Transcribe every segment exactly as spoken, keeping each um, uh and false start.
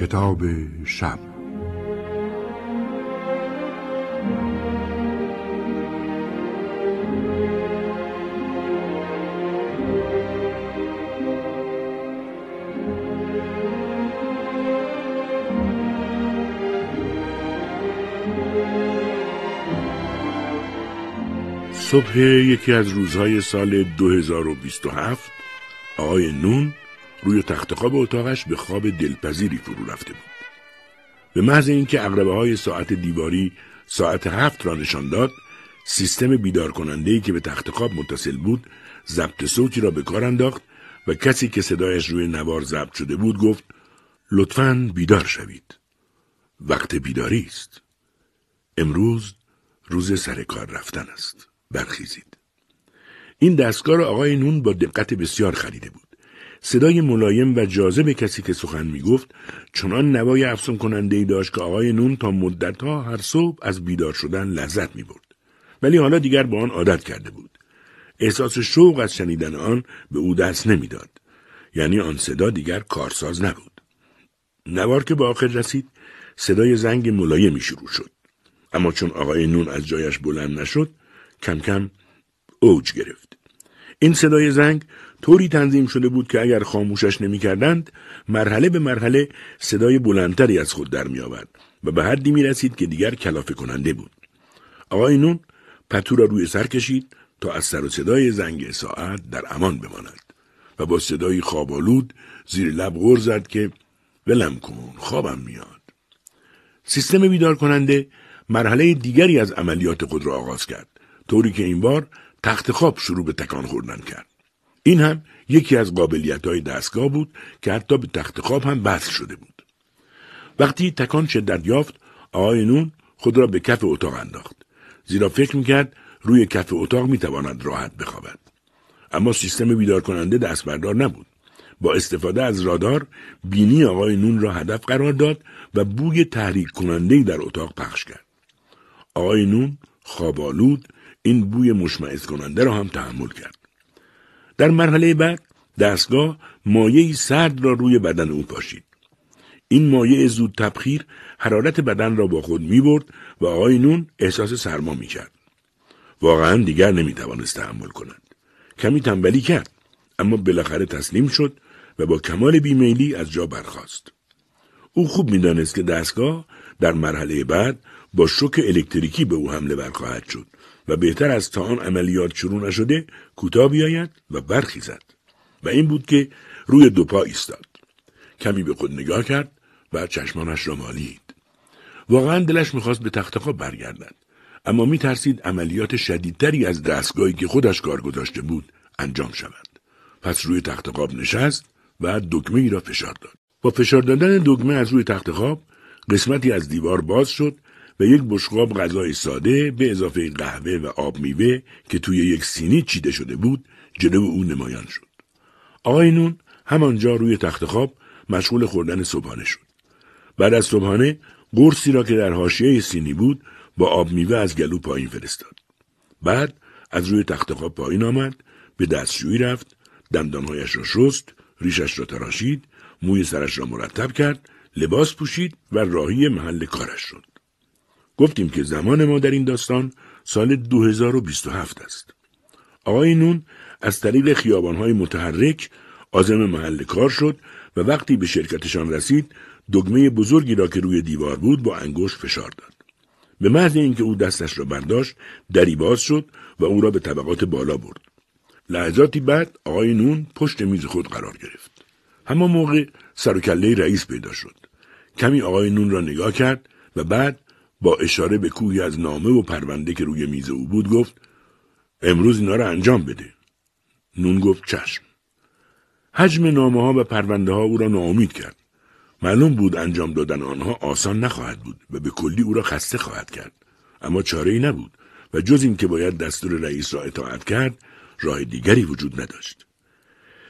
کتاب شب صبح یکی از روزهای سال دو هزار و بیست و هفت آقای نون روی تخت خواب اتاقش به خواب دلپذیری فرو رفته بود. به محض اینکه عقربه‌های ساعت دیواری ساعت هفت را نشان داد، سیستم بیدار کننده‌ای که به تخت خواب متصل بود، ضبط صوتی را به کار انداخت و کسی که صدایش روی نوار ضبط شده بود گفت: لطفاً بیدار شوید. وقت بیداری است. امروز روز سر کار رفتن است. برخیزید. این دستگاه را آقای نون با دقت بسیار خریده بود. صدای ملایم و جاذب کسی که سخن می گفت چنان نوای افسون کننده‌ای داشت که آقای نون تا مدتها هر صبح از بیدار شدن لذت می برد. ولی حالا دیگر با آن عادت کرده بود. احساس شوق از شنیدن آن به او دست نمی داد. یعنی آن صدا دیگر کارساز نبود. نوار که به آخر رسید، صدای زنگ ملایمی شروع شد. اما چون آقای نون از جایش بلند نشد، کم کم اوج گرفت. این صدای زنگ طوری تنظیم شده بود که اگر خاموشش نمی کردند، مرحله به مرحله صدای بلندتری از خود در می آورد و به حدی می رسید که دیگر کلافه کننده بود. آقای نون پتو را روی سر کشید تا از سر و صدای زنگ ساعت در امان بماند و با صدای خوابالود زیر لب غر زد که ولم کن، خوابم میاد. سیستم بیدار کننده مرحله دیگری از عملیات خود را آغاز کرد، طوری که این بار تخت خواب شروع به تکان خوردن کرد. این هم یکی از قابلیت‌های دستگاه بود که حتی به تخت خواب هم وصل شده بود. وقتی تکان شدت یافت، آقای نون خود را به کف اتاق انداخت، زیرا فکر می‌کرد روی کف اتاق می‌تواند راحت بخوابد. اما سیستم بیدار کننده دست بردار نبود. با استفاده از رادار بینی آقای نون را هدف قرار داد و بوی تحریک کننده‌ای در اتاق پخش کرد. آقای نون خواب‌آلود این بوی مشمئز کننده را هم تحمل کرد. در مرحله بعد دستگاه مایعی سرد را روی بدن او پاشید. این مایع زود تبخیر حرارت بدن را با خود می برد و آقای نون احساس سرما می کرد. واقعا دیگر نمی توانست تحمل کند. کمی تنبلی کرد، اما بالاخره تسلیم شد و با کمال بیمیلی از جا برخاست. او خوب می دانست که دستگاه در مرحله بعد با شوک الکتریکی به او حمله ور خواهد شد و بهتر از تا آن عملیات شروع نشده کوتاه بیاید و برخیزد. و این بود که روی دو پا ایستاد، کمی به خود نگاه کرد و چشمانش را مالید. واقعا دلش میخواست به تخت خواب برگردد، اما میترسید عملیات شدیدتری از دستگاهی که خودش کار گذاشته بود انجام شود. پس روی تخت خواب نشست و دکمه ای را فشار داد. با فشار دادن دکمه از روی تخت خواب قسمتی از دیوار باز شد و یک بشقاب غذای ساده به اضافه قهوه و آب میوه که توی یک سینی چیده شده بود جلو او نمایان شد. آقای نون همانجا روی تخت خواب مشغول خوردن صبحانه شد. بعد از صبحانه قرصی را که در حاشیه سینی بود با آب میوه از گلو پایین فرستاد. بعد از روی تخت خواب پایین آمد، به دستشویی رفت، دندانهایش را شست، ریشش را تراشید، موی سرش را مرتب کرد، لباس پوشید و راهی محل کارش شد. گفتیم که زمان ما در این داستان سال دو هزار و بیست و هفت است. آقای نون از طریق خیابان‌های متحرک عازم محل کار شد و وقتی به شرکتشان رسید، دکمه بزرگی را که روی دیوار بود با انگشت فشار داد. به محض اینکه او دستش را برداشت، دری باز شد و او را به طبقات بالا برد. لحظاتی بعد آقای نون پشت میز خود قرار گرفت. همان موقع سر و کله رئیس پیدا شد. کمی آقای نون را نگاه کرد و بعد با اشاره به کوهی از نامه و پرونده که روی میز او بود گفت: امروز اینا را انجام بده. نون گفت: چشم. حجم نامه ها و پرونده ها او را ناامید کرد. معلوم بود انجام دادن آنها آسان نخواهد بود و به کلی او را خسته خواهد کرد. اما چاره ای نبود و جز این که باید دستور رئیس را اطاعت کرد، راه دیگری وجود نداشت.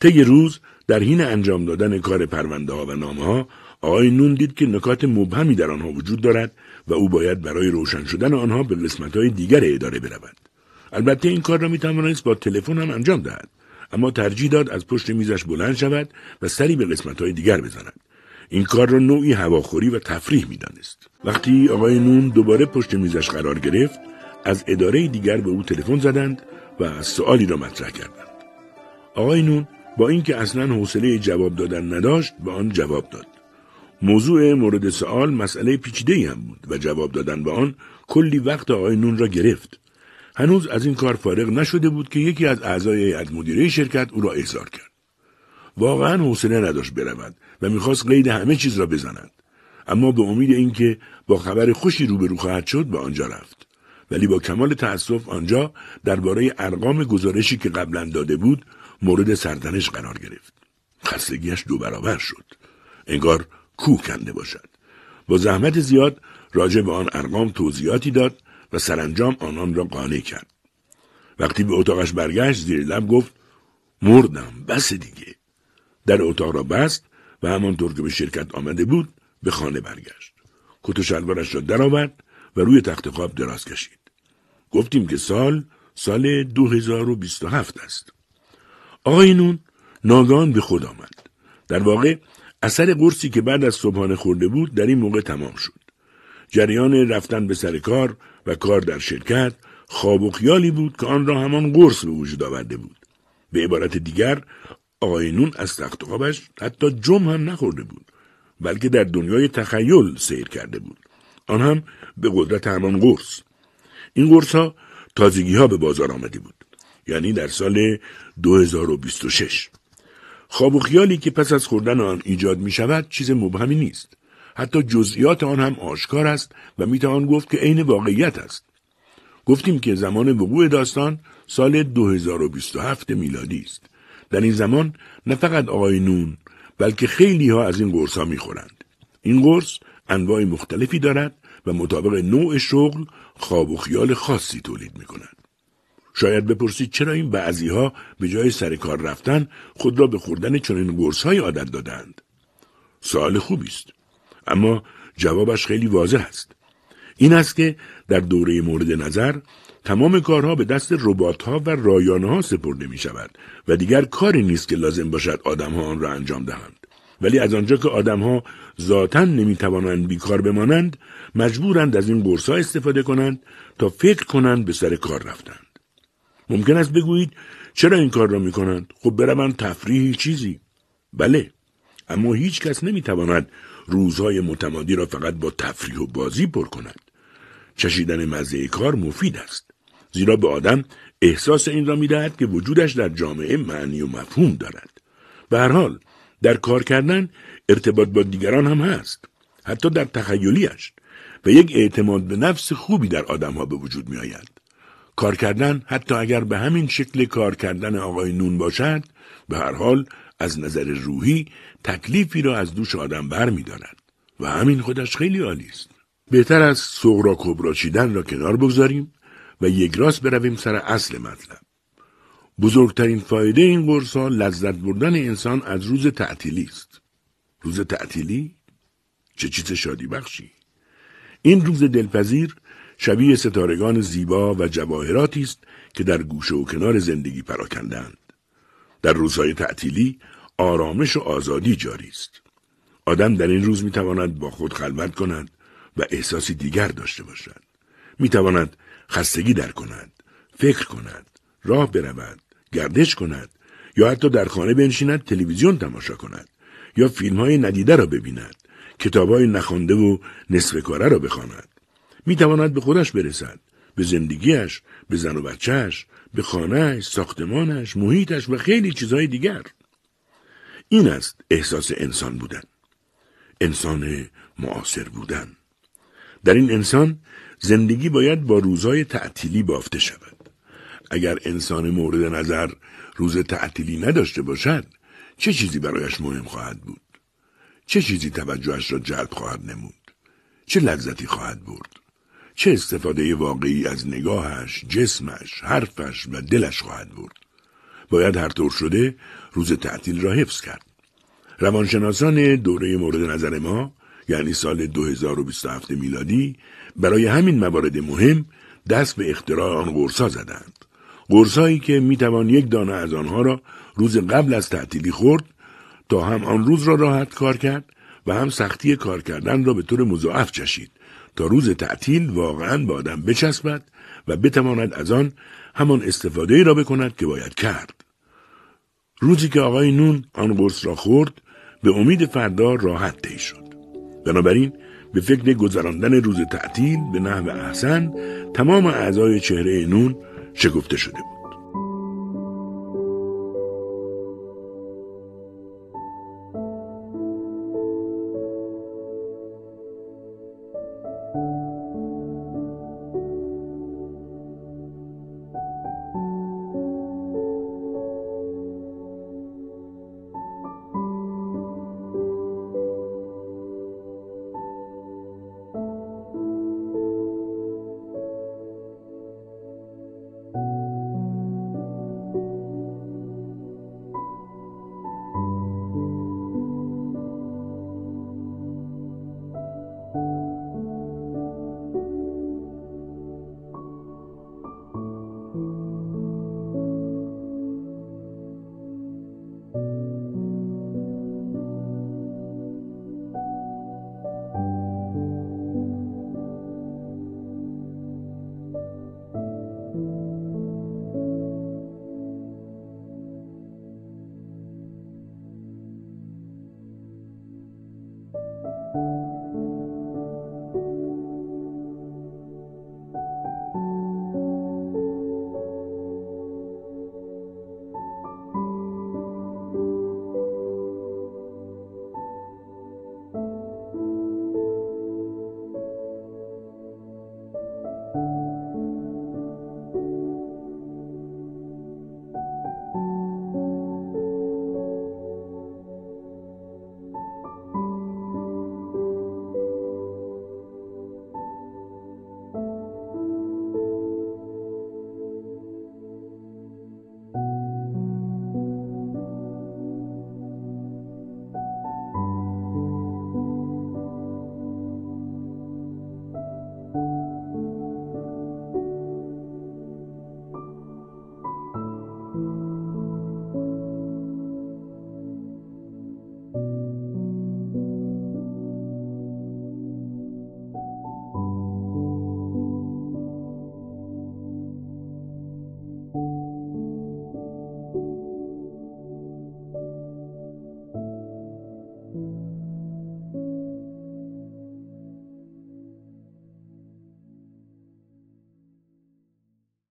طی روز در حین انجام دادن کار پرونده ها و نامه ها، آقای نون دید که نکات مبهمی در آنها وجود دارد و او باید برای روشن شدن آنها به قسمت‌های دیگر اداره برود. البته این کار را می‌توانست با تلفن هم انجام دهد، اما ترجیح داد از پشت میزش بلند شود و سری به قسمت‌های دیگر بزند. این کار را نوعی هواخوری و تفریح می‌دانست. وقتی آقای نون دوباره پشت میزش قرار گرفت، از اداره دیگر به او تلفن زدند و سؤالی را مطرح کردند. آقای نون با اینکه اصلاً حوصله جواب دادن نداشت، به آن جواب داد. موضوع مورد سؤال مسئله پیچیده‌ای هم بود و جواب دادن به آن کلی وقت آقای نون را گرفت. هنوز از این کار فارغ نشده بود که یکی از اعضای هیئت مدیره شرکت او را احضار کرد. واقعاً حوصله نداشت برود و می‌خواست قید همه چیز را بزند، اما به امید اینکه با خبر خوشی روبرو خواهد شد به آنجا رفت. ولی با کمال تأسف آنجا درباره ارقام گزارشی که قبلاً داده بود مورد سرزنش قرار گرفت. خستگیش دو برابر شد، انگار کوه کنده باشد. با زحمت زیاد راجع به آن ارقام توضیحاتی داد و سرانجام آنان را قانع کرد. وقتی به اتاقش برگشت، زیر لب گفت: مردم، بس دیگه. در اتاق را بست و همانطور که به شرکت آمده بود به خانه برگشت. کت و شلوارش را درآورد و روی تخت خواب دراز کشید. گفتیم که سال سال دو هزار و بیست و هفت است. آقای نون ناگهان به خود آمد. در واقع اثر قرصی که بعد از صبحانه خورده بود در این موقع تمام شد. جریان رفتن به سر کار و کار در شرکت خواب و خیالی بود که آن را همان قرص به وجود آورده بود. به عبارت دیگر، آقای نون از تخت خوابش حتی جم هم نخورده بود، بلکه در دنیای تخیل سیر کرده بود، آن هم به قدرت همان قرص. این قرص ها تازگی ها به بازار آمده بود، یعنی در سال دو هزار و بیست و شش. خواب و خیالی که پس از خوردن آن ایجاد می شود چیز مبهمی نیست. حتی جزئیات آن هم آشکار است و می توان گفت که عین واقعیت است. گفتیم که زمان وقوع داستان سال دو هزار و بیست و هفت میلادی است. در این زمان نه فقط آقای نون، بلکه خیلی ها از این قرص ها می خورند. این قرص انواع مختلفی دارد و مطابق نوع شغل خواب و خیال خاصی تولید می کند. شاید بپرسید چرا این بعضی ها به جای سر کار رفتن خود را به خوردن چنین قرص های عادت دادند. سوال خوبی است، اما جوابش خیلی واضح است. این است که در دوره مورد نظر تمام کارها به دست ربات ها و رایانه ها سپرده می شود و دیگر کاری نیست که لازم باشد آدم ها آن را انجام دهند. ولی از آنجا که آدم ها ذاتاً نمی توانند بیکار بمانند، مجبورند از این قرص ها استفاده کنند تا فکر کنند به سر کار رفتند. ممکن است بگویید چرا این کار را می کنند؟ خب بروند تفریحی چیزی. بله، اما هیچ کس نمی تواند روزهای متمادی را فقط با تفریح و بازی پر کند. چشیدن مزه کار مفید است، زیرا به آدم احساس این را می دهد که وجودش در جامعه معنی و مفهوم دارد. به هر حال در کار کردن ارتباط با دیگران هم هست، حتی در تخیلیش، و یک اعتماد به نفس خوبی در آدم ها به وجود می آید. کار کردن حتی اگر به همین شکل کار کردن آقای نون باشد، به هر حال از نظر روحی تکلیفی را از دوش آدم بر می دارد و همین خودش خیلی عالی است. بهتر از صغرا کبرا چیدن را کنار بگذاریم و یک راست برویم سر اصل مطلب. بزرگترین فایده این قرص ها لذت بردن انسان از روز تعطیلی است. روز تعطیلی؟ چه چیز شادی بخشی! این روز دلپذیر شبیه ستارگان زیبا و جواهراتی است که در گوشه و کنار زندگی پراکندند. در روزهای تعطیلی آرامش و آزادی جاری است. آدم در این روز میتواند با خود خلوت کند و احساسی دیگر داشته باشد. میتواند خستگی در کند، فکر کند، راه برود، گردش کند، یا حتی در خانه بنشیند، تلویزیون تماشا کند یا فیلم‌های ندیده را ببیند، کتاب‌های نخوانده و نصف کاره را بخواند. می تواند به خودش برسد، به زندگیش، به زن و بچهش، به خانهش، ساختمانش، محیطش و خیلی چیزهای دیگر. این است احساس انسان بودن، انسان معاصر بودن. در این انسان زندگی باید با روزهای تعطیلی بافته شود. اگر انسان مورد نظر روز تعطیلی نداشته باشد، چه چیزی برایش مهم خواهد بود؟ چه چیزی توجهش را جلب خواهد نمود؟ چه لذتی خواهد برد؟ چه استفاده واقعی از نگاهش، جسمش، حرفش و دلش خواهد برد؟ باید هر طور شده روز تعطیل را حفظ کرد. روانشناسان دوره مورد نظر ما، یعنی سال دو هزار و بیست و هفت میلادی، برای همین موارد مهم دست به اختراع آن قرص‌ها زدند. قرص‌هایی که میتوان یک دانه از آنها را روز قبل از تعطیلی خورد تا هم آن روز را راحت کار کرد و و هم سختی کار کردن را به طور مضاعف چشید تا روز تعطیل واقعاً به آدم بچسبد و بتواند از آن همان استفاده را بکند که باید کرد. روزی که آقای نون آن قرص را خورد به امید فردا راحت طی شد. بنابراین به فکر گذراندن روز تعطیل به نحو احسن تمام اعضای چهره نون شگفته شده بود.